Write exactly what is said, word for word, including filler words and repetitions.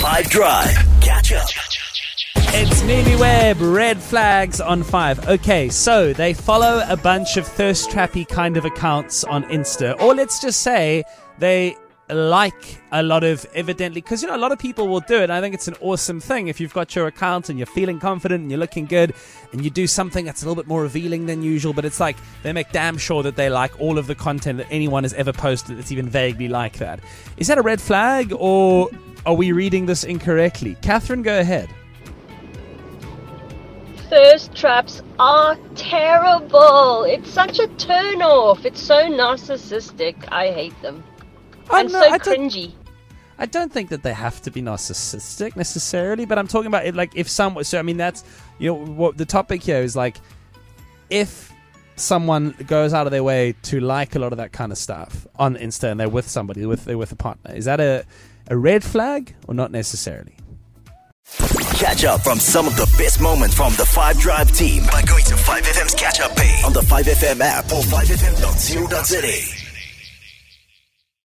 five drive. Catch up. It's MimiWeb, red flags on five. Okay, so they follow a bunch of thirst trappy kind of accounts on Insta. Or let's just say they like a lot of, evidently, because, you know, a lot of people will do it. I think it's an awesome thing if you've got your account and you're feeling confident and you're looking good and you do something that's a little bit more revealing than usual, but it's like they make damn sure that they like all of the content that anyone has ever posted that's even vaguely like that. Is that a red flag, or are we reading this incorrectly? Catherine, go ahead. Thirst traps are terrible. It's such a turn off. It's so narcissistic. I hate them. I'm oh, no, so I cringy. I don't think that they have to be narcissistic necessarily, but I'm talking about it like if someone. So I mean, that's, you know what the topic here is, like if someone goes out of their way to like a lot of that kind of stuff on Insta and they're with somebody, with they're with a partner, is that a a red flag or not necessarily? Catch up from some of the best moments from the five drive team by going to five F M's catch up page on the five F M app or five F M dot co dot za.